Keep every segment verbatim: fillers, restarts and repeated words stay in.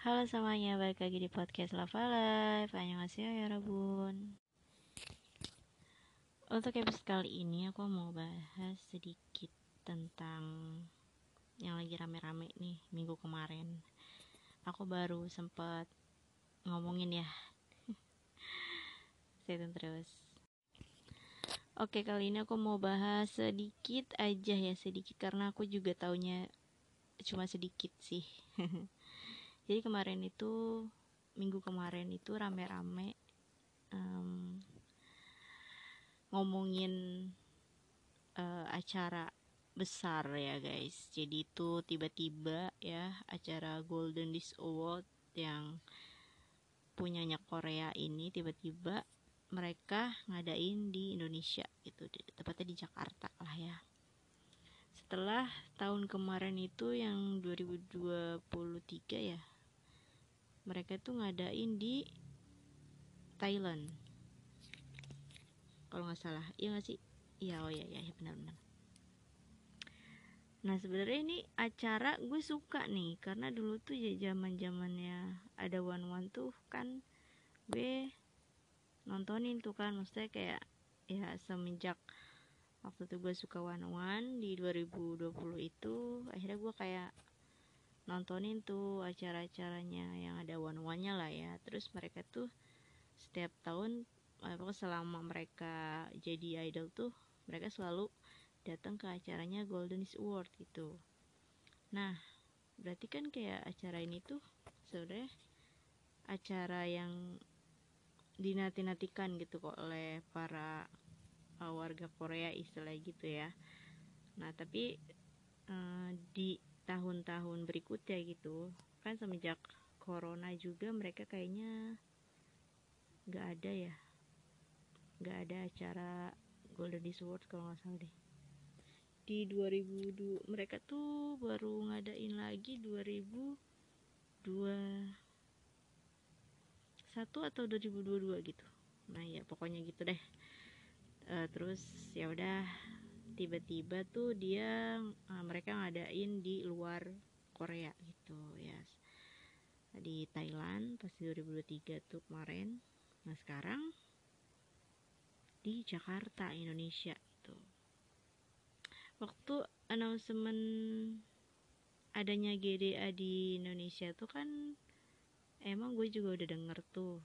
Halo semuanya, balik lagi di podcast Lafalay. Annyeonghaseyo ya Rabun. Untuk episode kali ini aku mau bahas sedikit tentang yang lagi rame-rame nih minggu kemarin. Aku baru sempat ngomongin ya. Stay tune terus. Oke, kali ini aku mau bahas sedikit aja ya, sedikit karena aku juga taunya cuma sedikit sih. Jadi kemarin itu, minggu kemarin itu rame-rame um, ngomongin uh, acara besar ya guys. Jadi itu tiba-tiba ya acara Golden Disc Award yang punyanya Korea ini tiba-tiba mereka ngadain di Indonesia gitu, tepatnya di Jakarta lah ya. Setelah tahun kemarin itu yang dua ribu dua puluh tiga ya, mereka tuh ngadain di Thailand kalau nggak salah, iya nggak sih? Iya, oh ya ya benar-benar. Nah sebenarnya ini acara gue suka nih karena dulu tuh ya zaman zamannya ada Wanna One tuh kan gue nontonin tuh kan, maksudnya kayak ya semenjak waktu itu gue suka Wanna One di dua ribu dua puluh itu akhirnya gue kayak nontonin tuh acara-acaranya yang ada one-one-nya lah ya. Terus mereka tuh setiap tahun apa selama mereka jadi idol tuh mereka selalu datang ke acaranya Golden Disc Award gitu. Nah, berarti kan kayak acara ini tuh sebenarnya acara yang dinanti-nantikan gitu kok oleh para uh, warga Korea istilah gitu ya. Nah, tapi uh, di tahun-tahun berikutnya gitu kan semenjak corona juga mereka kayaknya nggak ada ya, nggak ada acara Golden Disc Award kalau nggak salah deh. Di dua ribu dua mereka tuh baru ngadain lagi dua ribu dua puluh satu atau dua ribu dua puluh dua gitu. Nah ya pokoknya gitu deh. Uh, terus ya udah. Tiba-tiba tuh dia uh, mereka ngadain di luar Korea gitu ya, di Thailand pas dua ribu dua puluh tiga tuh kemarin. Nah sekarang di Jakarta Indonesia gitu. Waktu announcement adanya G D A di Indonesia tuh kan emang gue juga udah denger tuh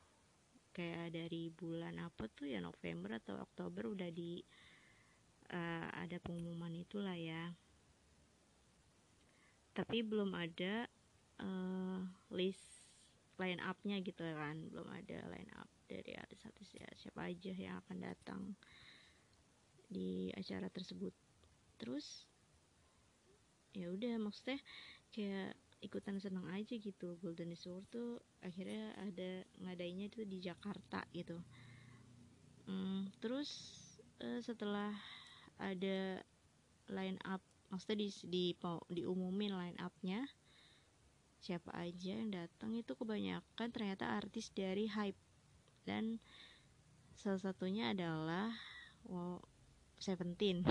kayak dari bulan apa tuh ya, November atau Oktober udah di Uh, ada pengumuman itulah ya, tapi belum ada uh, list line up-nya gitu kan, belum ada line up dari artis-artis ya, siapa aja yang akan datang di acara tersebut. Terus ya udah maksudnya kayak ikutan seneng aja gitu. Golden Disc Award tuh akhirnya ada ngadainnya itu di Jakarta gitu. Hmm, terus uh, setelah ada line up, maksudnya di, di, diumumin line up-nya siapa aja yang datang, itu kebanyakan ternyata artis dari hype dan salah satunya adalah wow, Seventeen.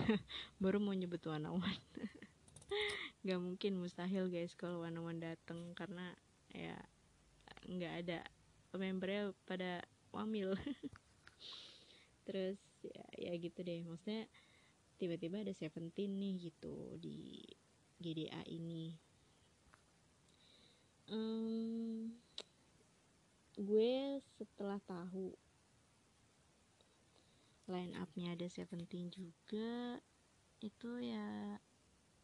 Baru mau nyebut Wanna One. Gak mungkin, mustahil guys kalau Wanna One datang karena ya nggak ada membernya pada wamil. Terus ya, ya gitu deh, maksudnya tiba-tiba ada Seventeen nih gitu di G D A ini. Um, gue setelah tahu line up-nya ada Seventeen juga, itu ya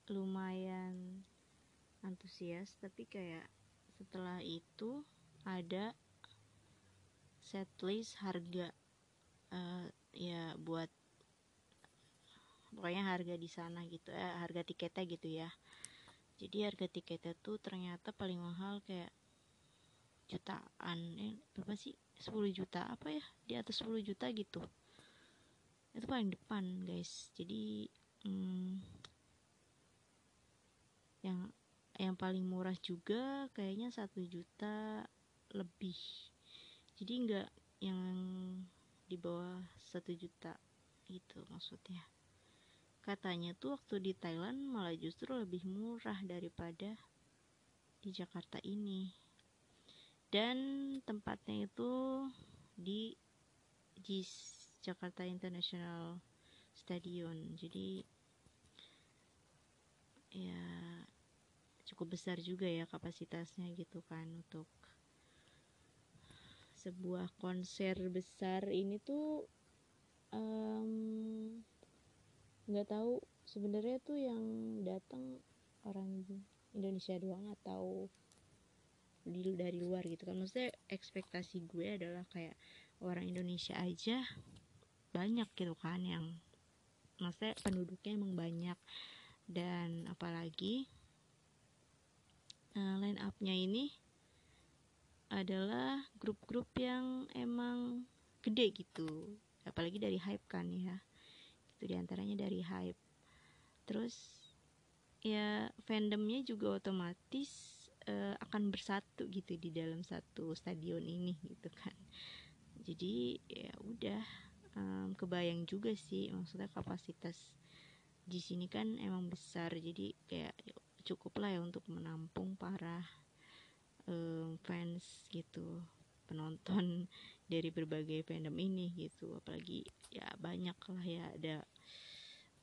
lumayan antusias. Tapi kayak setelah itu ada setlist harga uh, ya buat pokoknya harga di sana gitu, eh, harga tiketnya gitu ya. Jadi harga tiketnya tuh ternyata paling mahal kayak jutaan, eh, berapa sih? sepuluh juta apa ya? Di atas sepuluh juta gitu. Itu paling depan guys. Jadi hmm, yang yang paling murah juga kayaknya satu juta lebih. Jadi nggak yang di bawah satu juta gitu maksudnya. Katanya tuh waktu di Thailand malah justru lebih murah daripada di Jakarta ini. dan tempatnya itu di J I S Jakarta International Stadium. Jadi ya cukup besar juga ya kapasitasnya gitu kan, untuk sebuah konser besar ini tuh um, nggak tahu sebenarnya tuh yang datang orang Indonesia doang atau di, dari luar gitu kan. Maksudnya ekspektasi gue adalah kayak orang Indonesia aja banyak gitu kan, yang maksudnya penduduknya emang banyak, dan apalagi uh, line up-nya ini adalah grup-grup yang emang gede gitu, apalagi dari Hype kan ya, itu diantaranya dari Hype. Terus ya fandomnya juga otomatis uh, akan bersatu gitu di dalam satu stadion ini gitu kan. Jadi ya udah um, kebayang juga sih, maksudnya kapasitas di sini kan emang besar, jadi kayak cukup lah ya untuk menampung para um, fans gitu, penonton dari berbagai fandom ini gitu. Apalagi ya banyak lah ya, ada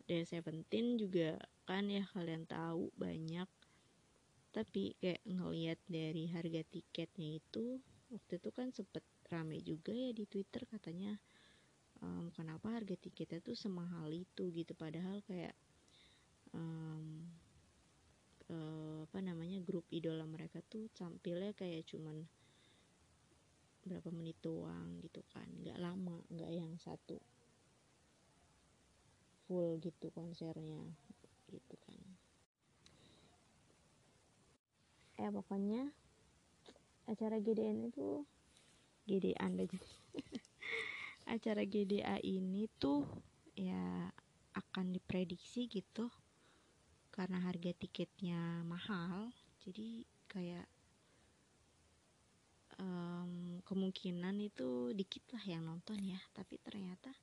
dari Seventeen juga kan ya, kalian tahu banyak. Tapi kayak ngelihat dari harga tiketnya itu, waktu itu kan sempet rame juga ya di Twitter katanya um, kenapa harga tiketnya tuh semahal itu gitu, padahal kayak um, uh, apa namanya grup idola mereka tuh tampilnya kayak cuman berapa menit doang gitu kan, nggak lama, nggak yang satu full gitu konsernya gitu kan. Eh pokoknya acara G D N itu G D A lagi. Acara G D A ini tuh ya akan diprediksi gitu karena harga tiketnya mahal. Jadi kayak um, kemungkinan itu dikit lah yang nonton ya. Tapi ternyata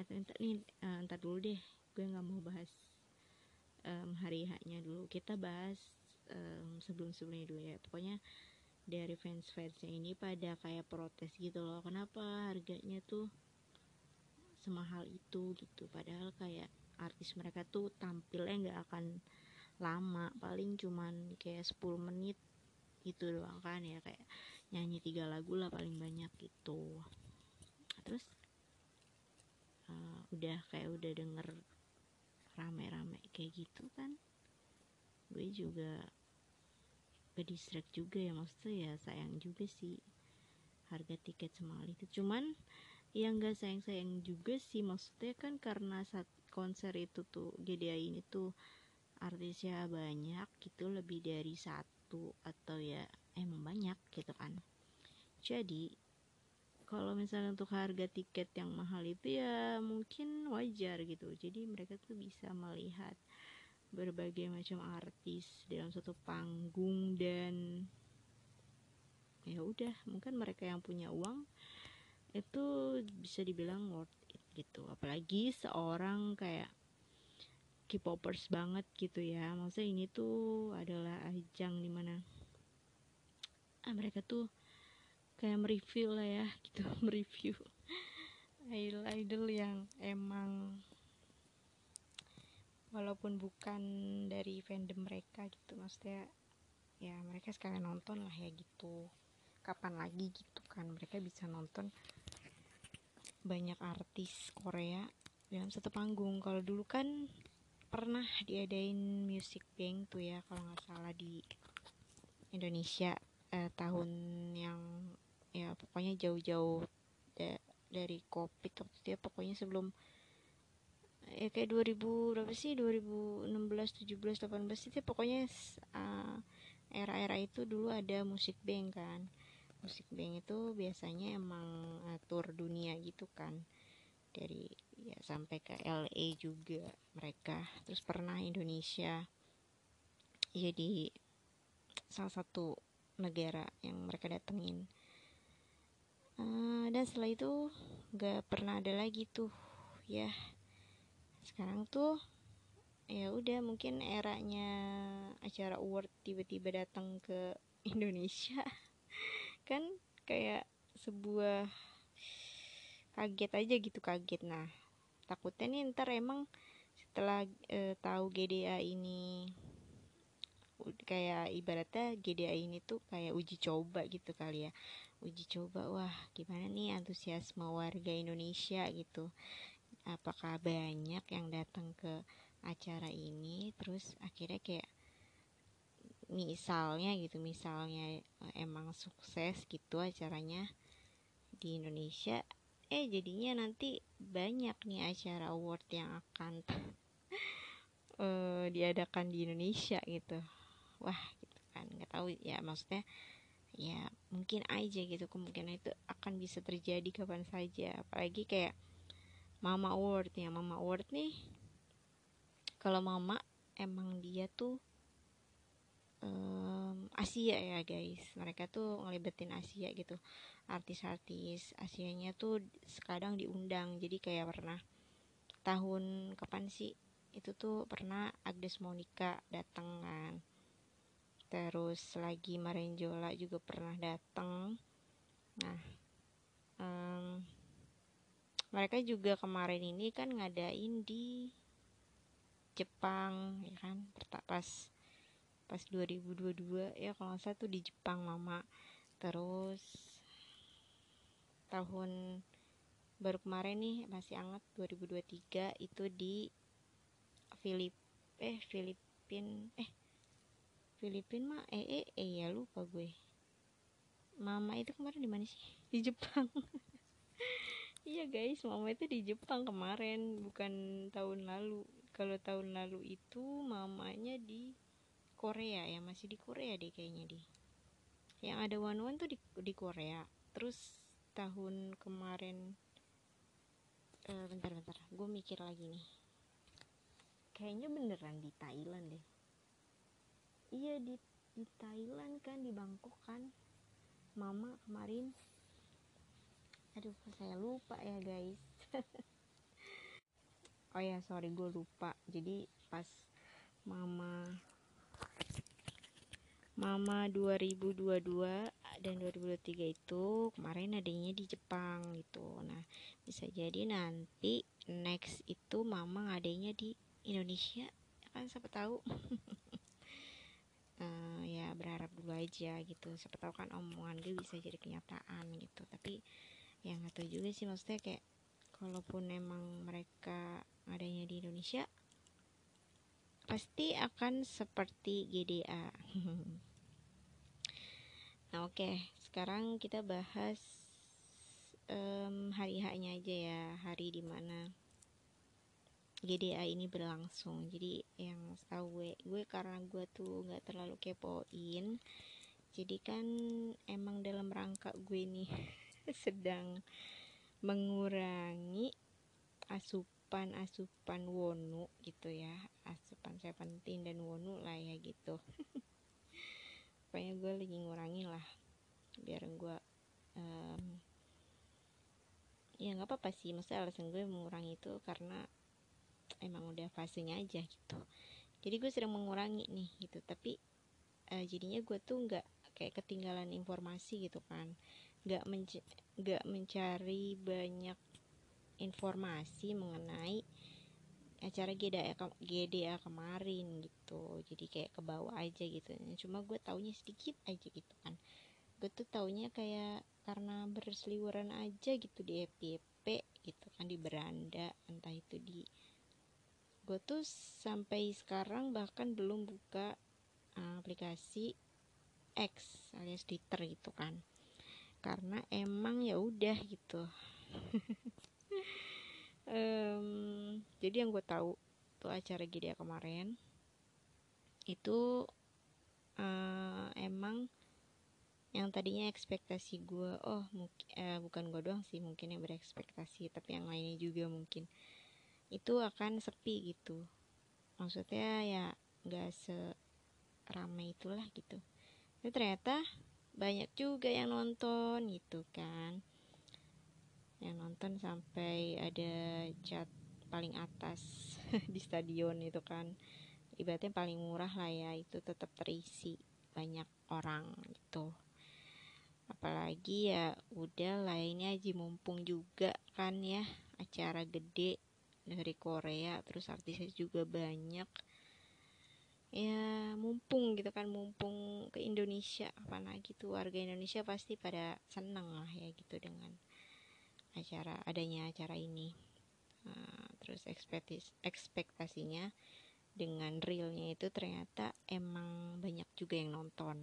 eh, entar nih uh, entar dulu deh, gue nggak mau bahas um, hari H-nya dulu. Kita bahas um, sebelum-sebelumnya dulu ya. Pokoknya dari fans-fansnya ini pada kayak protes gitu loh, kenapa harganya tuh semahal itu gitu, padahal kayak artis mereka tuh tampilnya nggak akan lama, paling cuman kayak sepuluh menit gitu doang kan ya, kayak nyanyi tiga lagu lah paling banyak gitu. Terus uh, udah kayak udah denger rame-rame kayak gitu kan, gue juga ke distract juga ya, maksudnya ya sayang juga sih harga tiket semahal itu. Cuman yang gak sayang-sayang juga sih, maksudnya kan karena saat konser itu tuh G D A ini tuh artisnya banyak gitu, lebih dari satu atau ya emang banyak gitu kan. Jadi kalau misalnya untuk harga tiket yang mahal itu ya mungkin wajar gitu, jadi mereka tuh bisa melihat berbagai macam artis dalam satu panggung, dan ya udah mungkin mereka yang punya uang itu bisa dibilang worth it gitu. Apalagi seorang kayak K-popers banget gitu ya, maksudnya ini tuh adalah ajang dimana ah, mereka tuh kayak mereview lah ya gitu, mereview idol-idol yang emang walaupun bukan dari fandom mereka gitu, maksudnya ya mereka sekalian nonton lah ya gitu, kapan lagi gitu kan mereka bisa nonton banyak artis Korea dalam satu panggung. Kalau dulu kan pernah diadain Music Bank tuh ya kalau nggak salah di Indonesia, eh, tahun yang ya pokoknya jauh-jauh da- dari COVID waktu itu ya, pokoknya sebelum ya kayak dua ribu berapa sih, dua ribu enam belas, tujuh belas, delapan belas itu ya, pokoknya uh, era-era itu dulu ada Music Bank kan. Music Bank itu biasanya emang uh, tour dunia gitu kan, dari ya sampai ke L A juga mereka. Terus pernah Indonesia jadi salah satu negara yang mereka datengin, uh, dan setelah itu gak pernah ada lagi tuh ya. Sekarang tuh ya udah mungkin eranya acara award tiba-tiba datang ke Indonesia kan kayak sebuah kaget aja gitu, kaget. Nah, takutnya nih ntar emang setelah e, tahu G D A ini kayak ibaratnya G D A ini tuh kayak uji coba gitu kali ya, uji coba wah gimana nih antusiasme warga Indonesia gitu, apakah banyak yang datang ke acara ini, terus akhirnya kayak misalnya gitu, misalnya emang sukses gitu acaranya di Indonesia, eh jadinya nanti banyak nih acara award yang akan uh, diadakan di Indonesia gitu. Wah gitu kan, nggak tahu ya, maksudnya ya mungkin aja gitu, kemungkinan itu akan bisa terjadi kapan saja. Apalagi kayak Mama Award ya, Mama Award nih kalau Mama emang dia tuh um, Asia ya guys, mereka tuh ngelibetin Asia gitu, artis-artis Asianya tuh kadang diundang. Jadi kayak pernah tahun kapan sih itu tuh pernah Agnes Monica datang kan, terus lagi Marenjola juga pernah datang. Nah um, mereka juga kemarin ini kan ngadain di Jepang ya kan, pas pas dua ribu dua puluh dua ya kalau nggak salah tuh di Jepang Mama. Terus tahun baru kemarin nih masih anget dua ribu dua puluh tiga itu di Filip eh Filipin eh Filipin mah eh eh eh ya lupa gue. Mama itu kemarin di mana sih? Di Jepang. Iya guys, Mama itu di Jepang kemarin, bukan tahun lalu. Kalau tahun lalu itu Mamanya di Korea ya, masih di Korea deh kayaknya deh. Yang ada Wanna One tuh di di Korea. Terus tahun kemarin uh, bentar bentar gue mikir lagi nih, kayaknya beneran di Thailand deh. Iya di di Thailand kan, di Bangkok kan Mama kemarin. Aduh saya lupa ya guys. Oh ya sorry gue lupa. Jadi pas Mama Mama dua ribu dua puluh dua dan dua ribu dua puluh tiga itu kemarin adanya di Jepang gitu. Nah bisa jadi nanti next itu Mama adanya di Indonesia ya kan, siapa tahu. uh, ya berharap dulu aja gitu, siapa tahu kan omongan gue bisa jadi kenyataan gitu. Tapi ya nggak tahu juga sih, maksudnya kayak kalaupun emang mereka adanya di Indonesia pasti akan seperti G D A. Nah oke, okay. Sekarang kita bahas um, hari H-nya aja ya, hari dimana G D A ini berlangsung. Jadi yang tahu gue, gue karena gue tuh nggak terlalu kepoin. Jadi kan emang dalam rangka gue nih sedang mengurangi asup asupan Wonwoo gitu ya, asupan Seventeen dan Wonwoo lah ya gitu. Pokoknya gue lagi ngurangin lah biar gue um, ya nggak apa-apa sih, maksudnya alasan gue mengurangi itu karena emang udah fasenya aja gitu. Jadi gue sedang mengurangi nih gitu, tapi uh, jadinya gue tuh nggak kayak ketinggalan informasi gitu kan, nggak menc- nggak mencari banyak informasi mengenai acara G D A, G D A kemarin gitu. Jadi kayak ke bawah aja gitu. Cuma gue taunya sedikit aja gitu kan. Gue tuh taunya kayak karena berseliweran aja gitu di F Y P gitu kan, di beranda entah itu di, gue tuh sampai sekarang bahkan belum buka uh, aplikasi X alias Twitter gitu kan. Karena emang ya udah gitu. Um, jadi yang gue tahu tuh acara G D A kemarin itu uh, emang yang tadinya ekspektasi gue, oh mungkin uh, bukan gue doang sih mungkin yang berekspektasi, tapi yang lainnya juga mungkin itu akan sepi gitu. Maksudnya ya nggak seramai itulah gitu. Tapi ternyata banyak juga yang nonton gitu kan. Yang nonton sampai ada cat paling atas di stadion itu kan, ibaratnya paling murah lah ya, itu tetap terisi banyak orang gitu. Apalagi lagi ya udah lainnya aja, mumpung juga kan ya acara gede dari Korea, terus artisnya juga banyak ya, mumpung gitu kan, mumpung ke Indonesia, kapan lagi tuh warga Indonesia pasti pada seneng lah ya gitu dengan acara adanya acara ini. Nah, terus ekspektis, ekspektasinya dengan realnya itu ternyata emang banyak juga yang nonton.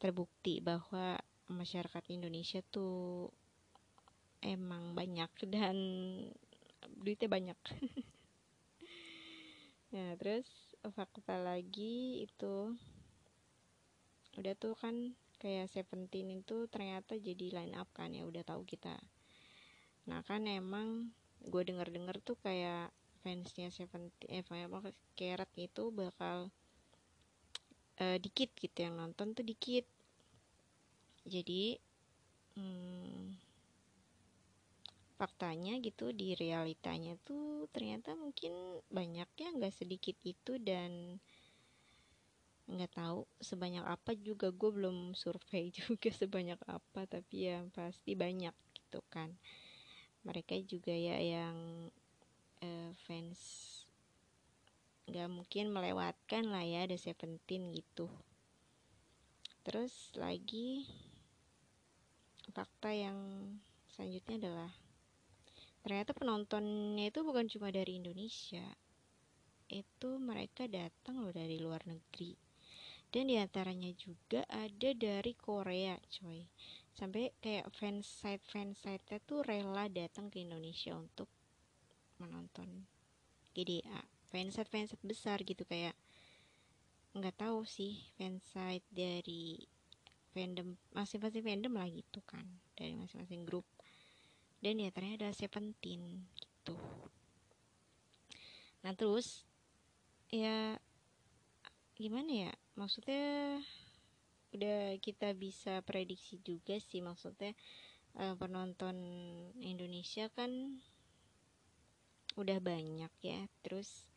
Terbukti bahwa masyarakat Indonesia tuh emang banyak dan duitnya banyak. Nah terus fakta lagi itu udah tuh kan kayak Seventeen itu ternyata jadi line up kan ya, udah tahu kita. Nah kan emang gue denger-denger tuh kayak fansnya Seventeen eh Keret itu bakal Uh, dikit gitu, yang nonton tuh dikit. Jadi hmm, faktanya gitu di realitanya tuh ternyata mungkin banyaknya nggak sedikit itu, dan nggak tahu sebanyak apa juga, gue belum survei juga sebanyak apa, tapi ya pasti banyak gitu kan. Mereka juga ya yang uh, fans gak mungkin melewatkan lah ya ada Seventeen gitu. Terus lagi fakta yang selanjutnya adalah ternyata penontonnya itu bukan cuma dari Indonesia, itu mereka datang loh dari luar negeri, dan diantaranya juga ada dari Korea coy. Sampai kayak fansite fansite-nya tuh rela datang ke Indonesia untuk menonton G D A. Fansite-fansite besar gitu, kayak nggak tahu sih fansite dari fandom masing-masing fandom lah gitu kan, dari masing-masing grup, dan ya ternyata ada Seventeen gitu. Nah terus ya gimana ya, maksudnya udah kita bisa prediksi juga sih, maksudnya uh, penonton Indonesia kan udah banyak ya, terus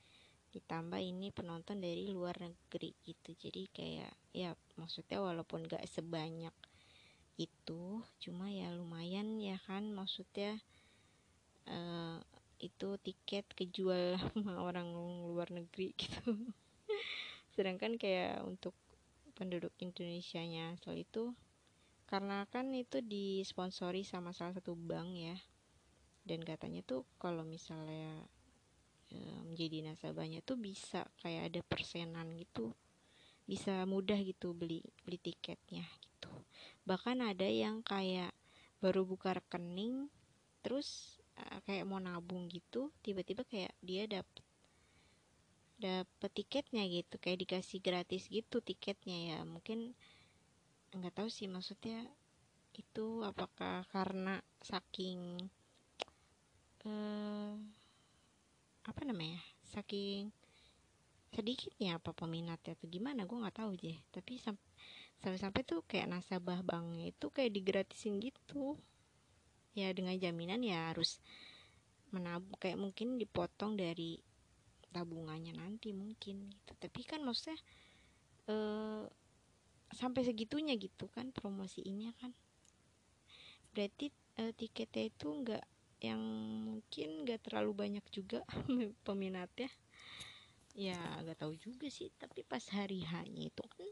ditambah ini penonton dari luar negeri gitu. Jadi kayak ya maksudnya walaupun gak sebanyak itu, cuma ya lumayan ya kan, maksudnya uh, itu tiket kejual sama orang luar negeri gitu. Sedangkan kayak untuk penduduk Indonesianya asal itu, karena kan itu disponsori sama salah satu bank ya, dan katanya tuh kalau misalnya menjadi nasabahnya tuh bisa kayak ada persenan gitu, bisa mudah gitu beli beli tiketnya gitu. Bahkan ada yang kayak baru buka rekening terus uh, kayak mau nabung gitu, tiba-tiba kayak dia dapet dapet tiketnya gitu, kayak dikasih gratis gitu tiketnya. Ya mungkin nggak tahu sih, maksudnya itu apakah karena saking uh, apa namanya, saking sedikitnya apa peminatnya atau gimana, gue nggak tahu aja. Tapi sampai-sampai tuh kayak nasabah banknya itu kayak digratisin gitu ya, dengan jaminan ya harus menabung, kayak mungkin dipotong dari tabungannya nanti mungkin gitu. Tapi kan maksudnya e, sampai segitunya gitu kan promosiinnya kan, berarti e, tiketnya itu nggak yang mungkin gak terlalu banyak juga peminatnya ya, gak tahu juga sih. Tapi pas hari H-nya itu kan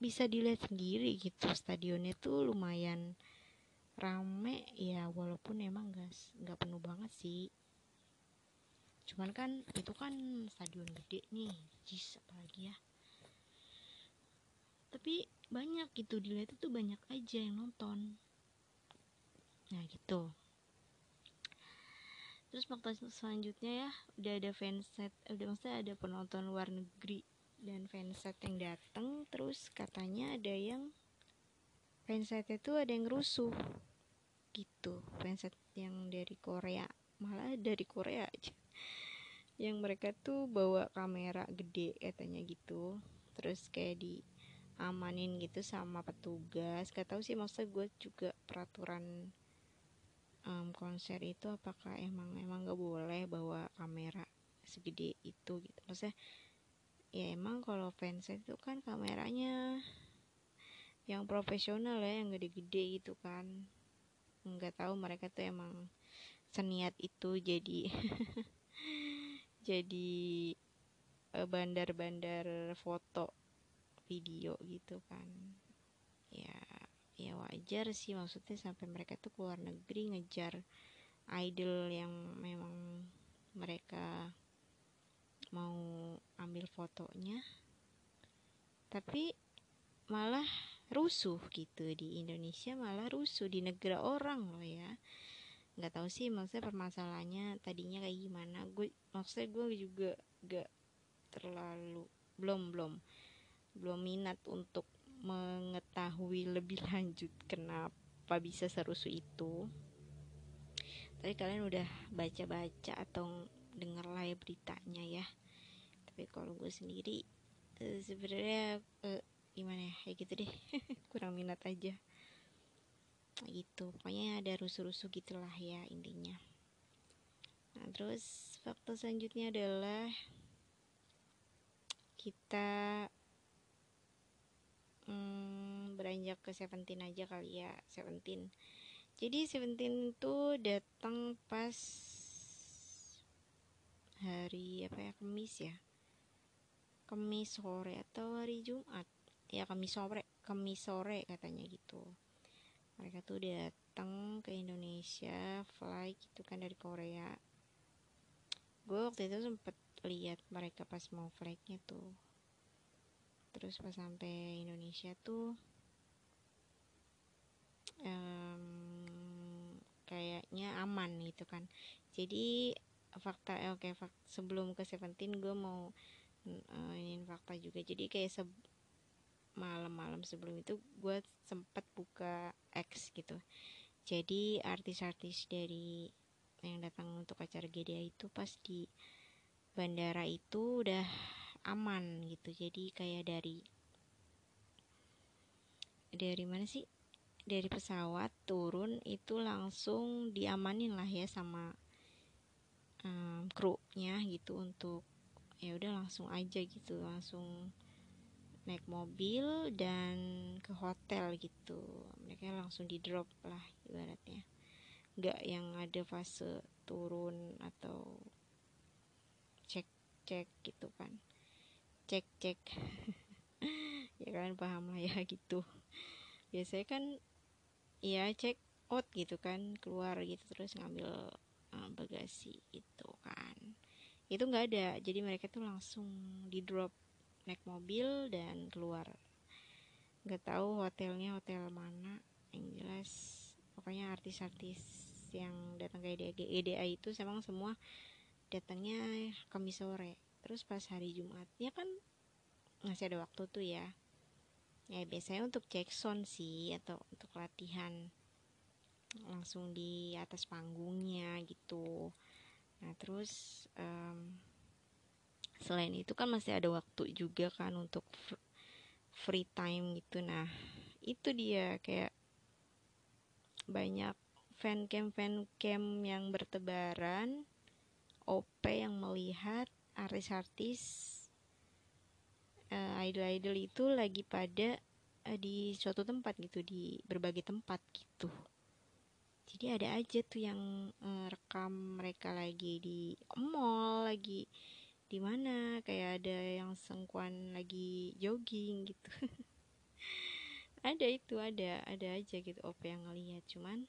bisa dilihat sendiri gitu, stadionnya tuh lumayan rame ya, walaupun emang gak, gak penuh banget sih, cuman kan itu kan stadion gede nih, jis apalagi ya, tapi banyak gitu dilihat tuh, banyak aja yang nonton. Nah gitu. Terus fakta selanjutnya ya, udah ada fanset, udah maksudnya ada penonton luar negeri dan fanset yang datang. Terus katanya ada yang fansetnya tuh ada yang rusuh gitu, fanset yang dari Korea, malah dari Korea aja, yang mereka tuh bawa kamera gede katanya gitu, terus kayak diamanin gitu sama petugas. Gak tau sih, maksudnya gue juga peraturan Um, konser itu apakah emang emang nggak boleh bawa kamera segede itu gitu. Maksudnya ya emang kalau fans itu kan kameranya yang yang profesional ya, yang gede-gede gitu kan. Nggak tahu mereka tuh emang seniat itu jadi jadi bandar-bandar foto video gitu kan. Ya, ya wajar sih, maksudnya sampai mereka tuh keluar negeri ngejar idol yang memang mereka mau ambil fotonya. Tapi malah rusuh gitu di Indonesia, malah rusuh di negara orang loh ya. Nggak tahu sih maksudnya permasalahannya tadinya kayak gimana. Gue maksudnya gue juga gak terlalu belum belum belum minat untuk mengetahui lebih lanjut kenapa bisa serusuh itu. Tapi kalian udah baca-baca atau dengar lah ya beritanya ya. Tapi kalau gue sendiri eh, sebenarnya eh, gimana ya, kayak gitu deh kurang minat aja gitu. Pokoknya ada rusuh-rusuh gitulah ya intinya. Nah terus fakta selanjutnya adalah kita hmm, beranjak ke Seventeen aja kali ya. Seventeen, jadi Seventeen tuh datang pas hari apa ya, Kamis ya, Kamis sore atau hari Jumat ya, Kamis sore, Kamis sore katanya gitu. Mereka tuh datang ke Indonesia, flight gitu kan dari Korea. Gue waktu itu sempet lihat mereka pas mau flightnya tuh. Terus pas sampai Indonesia tuh, um, kayaknya aman gitu kan. Jadi fakta, eh, oke okay, fakta sebelum ke Seventeen gue mau uh, ingin fakta juga. Jadi kayak se malam-malam sebelum itu gue sempat buka X gitu. Jadi artis-artis dari yang datang untuk acara G D A itu pas di bandara itu udah aman gitu. Jadi kayak dari dari mana sih? Dari pesawat turun itu langsung diamanin lah ya sama um, kru-nya gitu, untuk ya udah langsung aja gitu, langsung naik mobil dan ke hotel gitu. Mereka langsung di drop lah ibaratnya, nggak yang ada fase turun atau cek cek gitu kan, cek cek ya kalian paham lah ya gitu. Biasanya kan ya check out gitu kan, keluar gitu terus ngambil um, bagasi gitu kan. Itu nggak ada, jadi mereka tuh langsung di drop, naik mobil dan keluar. Nggak tahu hotelnya hotel mana, yang jelas pokoknya artis-artis yang datang ke E D A itu emang semua datangnya Kamis sore. Terus pas hari Jumatnya kan masih ada waktu tuh ya. Ya biasanya untuk check sound sih, atau untuk latihan langsung di atas panggungnya gitu. Nah terus um, selain itu kan masih ada waktu juga kan untuk free time gitu. Nah itu dia, kayak banyak fancam-fancam yang bertebaran, O P yang melihat artis-artis uh, idol-idol itu lagi pada uh, di suatu tempat gitu, di berbagai tempat gitu. Jadi ada aja tuh yang uh, rekam mereka lagi di mall, lagi di mana, kayak ada yang Seungkwan lagi jogging gitu. Ada itu, ada ada aja gitu O P yang ngelihat. Cuman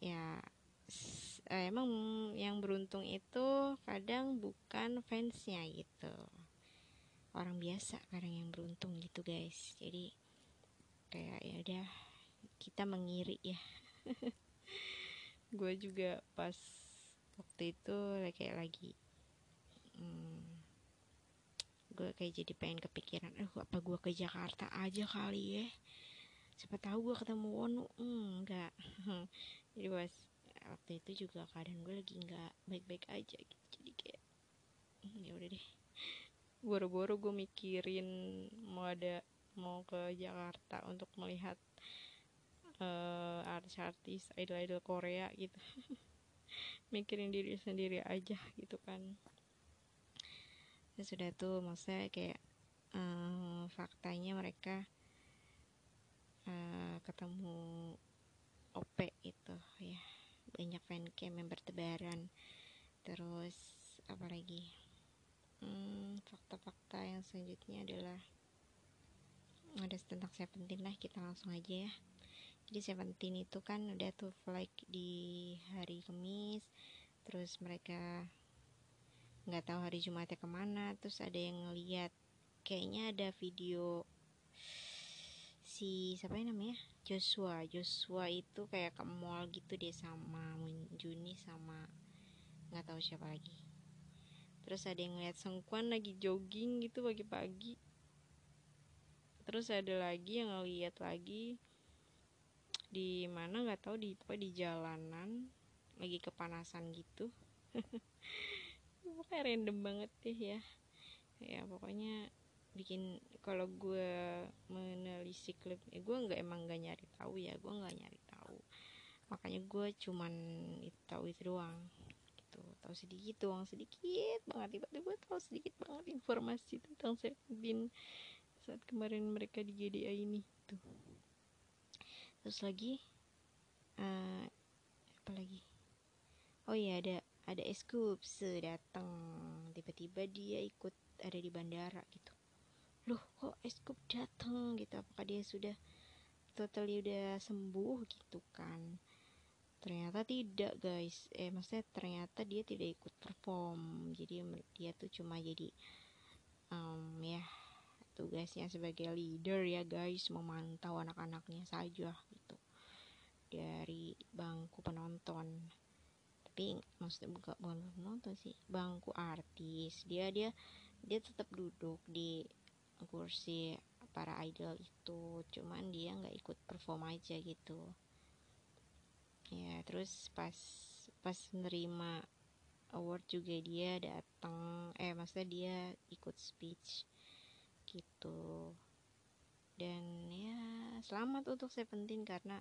ya emang yang beruntung itu kadang bukan fansnya gitu, orang biasa kadang yang beruntung gitu guys. Jadi kayak ya udah kita mengiri ya. Gue juga pas waktu itu kayak lagi Hmm, gue kayak jadi pengen kepikiran, eh apa gue ke Jakarta aja kali ya, siapa tahu gue ketemu Wonwoo. hmm, enggak jadi pas waktu itu juga keadaan gue lagi nggak baik-baik aja gitu. Jadi kayak hmm, ya udah deh, boro-boro gue mikirin mau ada mau ke Jakarta untuk melihat uh, artis-artis idol-idol Korea gitu. Mikirin diri sendiri aja gitu kan. Sudah tuh maksudnya kayak um, faktanya mereka uh, ketemu O P itu ya, banyak fancam yang bertebaran. Terus apalagi hmm, fakta-fakta yang selanjutnya adalah ada tentang Seventeen lah, kita langsung aja ya. Jadi Seventeen itu kan udah tuh flight di hari Kamis, terus mereka nggak tahu hari Jumatnya kemana. Terus ada yang ngeliat kayaknya ada video si siapa namanya Joshua. Joshua itu kayak ke mall gitu deh sama Junwoonu sama nggak tahu siapa lagi. Terus ada yang ngeliat Seungkwan lagi jogging gitu pagi-pagi. Terus ada lagi yang ngeliat lagi di mana nggak tahu di apa di jalanan lagi kepanasan gitu. Pokoknya random banget deh ya. Ya pokoknya bikin, kalau gue menelisik klip, eh, gue nggak emang nggak nyari tahu ya, gue nggak nyari tahu. Makanya gue cuman tahu itu doang. Gitu, tahu sedikit doang, sedikit banget. Tiba-tiba tahu sedikit banget informasi tentang Seventeen saat kemarin mereka di G D A ini tuh. Terus lagi uh, apa lagi, oh iya ada ada S.Coups datang tiba-tiba, dia ikut ada di bandara gitu. Loh kok S.Coups datang gitu, apakah dia sudah totally udah sembuh gitu kan. Ternyata tidak guys, eh maksudnya ternyata dia tidak ikut perform, jadi dia tuh cuma jadi um, ya tugasnya sebagai leader ya guys, memantau anak-anaknya saja gitu dari bangku penonton. Tapi maksudnya bukan penonton sih, bangku artis. Dia dia dia tetap duduk di kursi para idol itu, cuman dia nggak ikut perform aja gitu ya. Terus pas pas menerima award juga dia datang, eh maksudnya dia ikut speech gitu. Dan ya selamat untuk Seventeen karena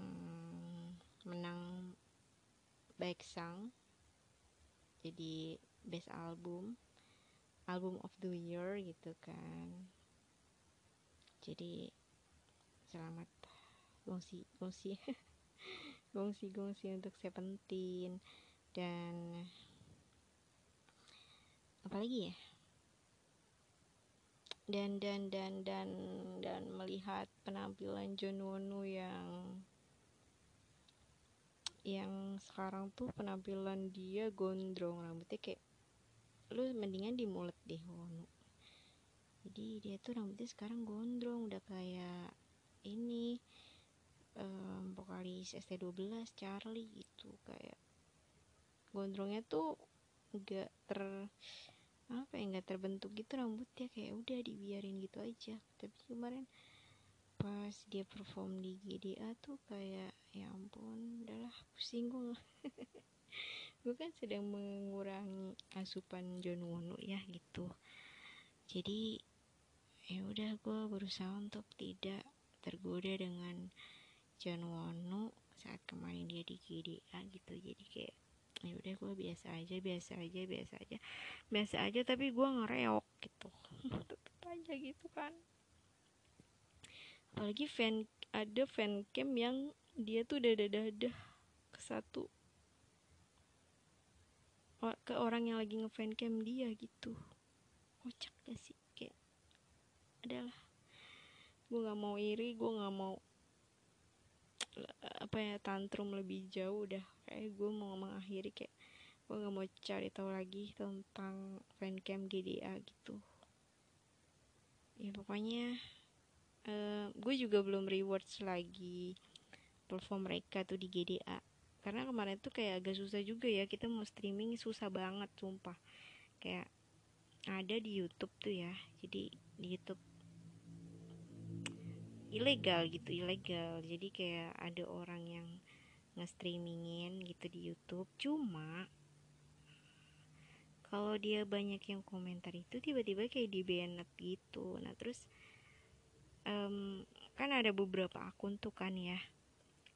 hmm, menang baik sang jadi best album album of the year gitu kan. Jadi selamat, gongsi gongsi gongsi gongsi untuk Seventeen. Dan apalagi ya, dan dan dan dan dan melihat penampilan Junwoonu yang yang sekarang tuh penampilan dia gondrong, rambutnya kayak lu mendingan dimulet deh Wono. Jadi dia tuh rambutnya sekarang gondrong, udah kayak ini um, vokalis S T twelve Charlie gitu, kayak gondrongnya tuh enggak ter apa yang nggak terbentuk gitu rambutnya, kayak udah dibiarin gitu aja. Tapi kemarin pas dia perform di G D A tuh kayak ya ampun, udahlah pusing gue. Gue kan sedang mengurangi asupan Junwoonu ya gitu. Jadi ya udah gue berusaha untuk tidak tergoda dengan Junwoonu saat kemarin dia di G D A gitu. Jadi kayak ya udah gue biasa aja biasa aja biasa aja biasa aja tapi gue ngereok gitu. Tetep aja gitu kan. Apalagi fan ada fancam yang dia tuh dadah-dadah ke satu ke orang yang lagi ngefancam dia gitu. Kocak gak sih? Kayak adalah gue nggak mau iri, gue nggak mau apa ya tantrum lebih jauh. Udah kayak gue mau mengakhiri, kayak gue nggak mau cari tahu lagi tentang fancam G D A gitu ya. Pokoknya uh, gue juga belum rewards lagi perform mereka tuh di G D A, karena kemarin tuh kayak agak susah juga ya, kita mau streaming susah banget sumpah. Kayak ada di YouTube tuh ya, jadi di YouTube ilegal gitu, ilegal. Jadi kayak ada orang yang nge-streamingin gitu di YouTube. Cuma kalau dia banyak yang komentar itu tiba-tiba kayak di banned gitu. Nah terus um, kan ada beberapa akun tuh kan ya.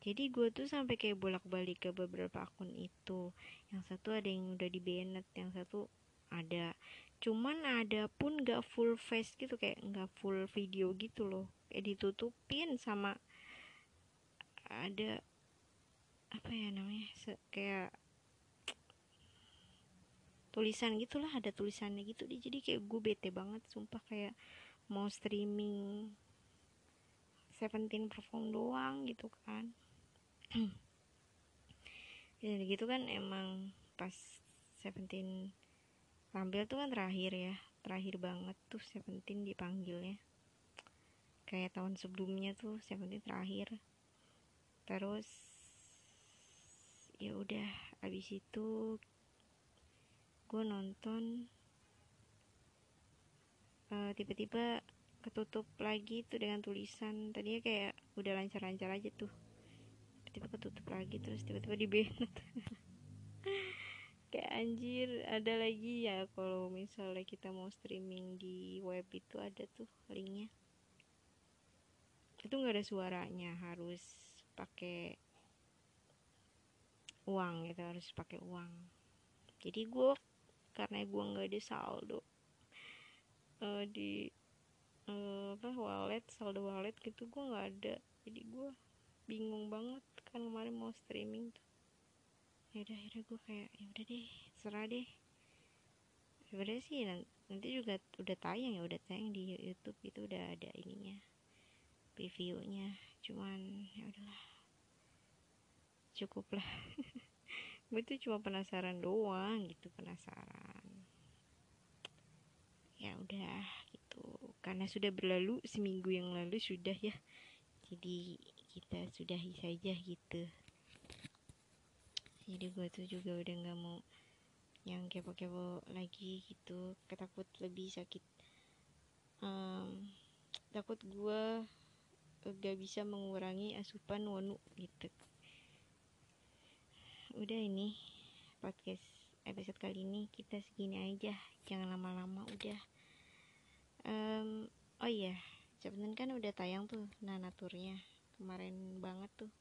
Jadi gue tuh sampai kayak bolak-balik ke beberapa akun itu. Yang satu ada yang udah di banned, yang satu ada, cuman ada pun gak full face gitu, kayak gak full video gitu loh, kayak ditutupin sama ada apa ya namanya, se kayak tulisan gitulah, ada tulisannya gitu deh. Jadi kayak gue bete banget sumpah, kayak mau streaming Seventeen perform doang gitu kan. Jadi gitu kan, emang pas Seventeen tampil tuh kan terakhir ya, terakhir banget tuh Seventeen dipanggilnya. Kayak tahun sebelumnya tuh Seventeen terakhir. Terus ya udah, abis itu gue nonton, uh, tiba-tiba ketutup lagi tuh dengan tulisan. Tadinya kayak udah lancar-lancar aja tuh, tiba-tiba ketutup lagi, terus tiba-tiba dibenet. Kayak anjir, ada lagi ya kalau misalnya kita mau streaming di web itu ada tuh linknya. Itu nggak ada suaranya, harus pakai uang gitu, harus pakai uang. Jadi gue, karena gue nggak ada saldo uh, di Uh, apa wallet, saldo wallet gitu gue nggak ada, jadi gue bingung banget kan kemarin mau streaming tuh. Ya udah akhirnya gue kayak ya udah deh, serah deh. Sebenarnya sih nanti juga udah tayang ya, udah tayang di YouTube itu udah ada ininya, previewnya. Cuman ya udahlah, cukup lah. Gue tuh cuma penasaran doang gitu, penasaran. Ya udah gitu. Karena sudah berlalu, seminggu yang lalu sudah ya, jadi kita sudahi saja gitu. Jadi gue tuh juga udah gak mau yang kepo-kepo lagi gitu, ketakut lebih sakit, um, takut gue gak bisa mengurangi asupan Wonwoo gitu. Udah, ini podcast episode kali ini kita segini aja, jangan lama-lama udah. Um, oh iya, Sebenarnya kan udah tayang tuh Nanaturnya kemarin banget tuh,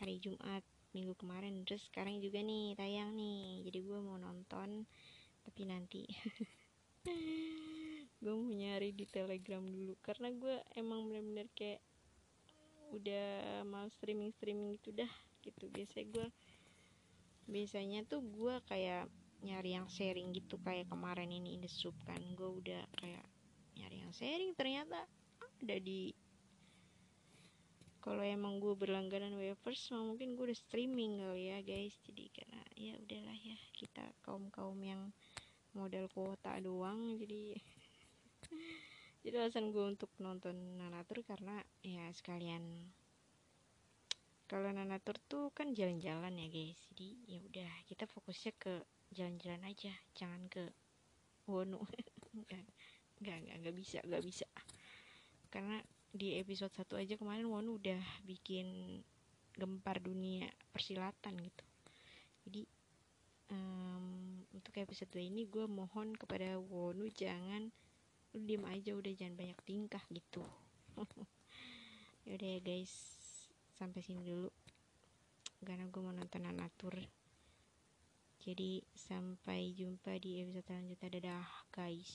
hari Jumat minggu kemarin. Terus sekarang juga nih tayang nih, jadi gue mau nonton tapi nanti. Gue mau nyari di Telegram dulu, karena gue emang bener-bener kayak udah mau streaming-streaming gitu dah gitu. Biasanya gue Biasanya tuh gue kayak nyari yang sharing gitu, kayak kemarin ini in the soup kan, gue udah kayak nyari yang sharing, ternyata ada di, kalau emang gue berlangganan Weverse mungkin gue udah streaming kali ya guys. Jadi karena ya udahlah ya, kita kaum-kaum yang modal kuota doang, jadi jadi alasan gue untuk nonton Nanatur karena ya sekalian, kalau Nanatur tuh kan jalan-jalan ya guys, jadi ya udah kita fokusnya ke jalan-jalan aja, jangan ke Wonwoo. Gak, gak, gak bisa, gak bisa. Karena di episode satu aja kemarin Wonwoo udah bikin gempar dunia persilatan gitu. Jadi um, untuk episode dua ini gue mohon kepada Wonwoo, jangan, lu diem aja udah, jangan banyak tingkah gitu. Yaudah ya guys, sampai sini dulu karena gue mau nonton Nanatur. Jadi sampai jumpa di episode selanjutnya. Dadah guys.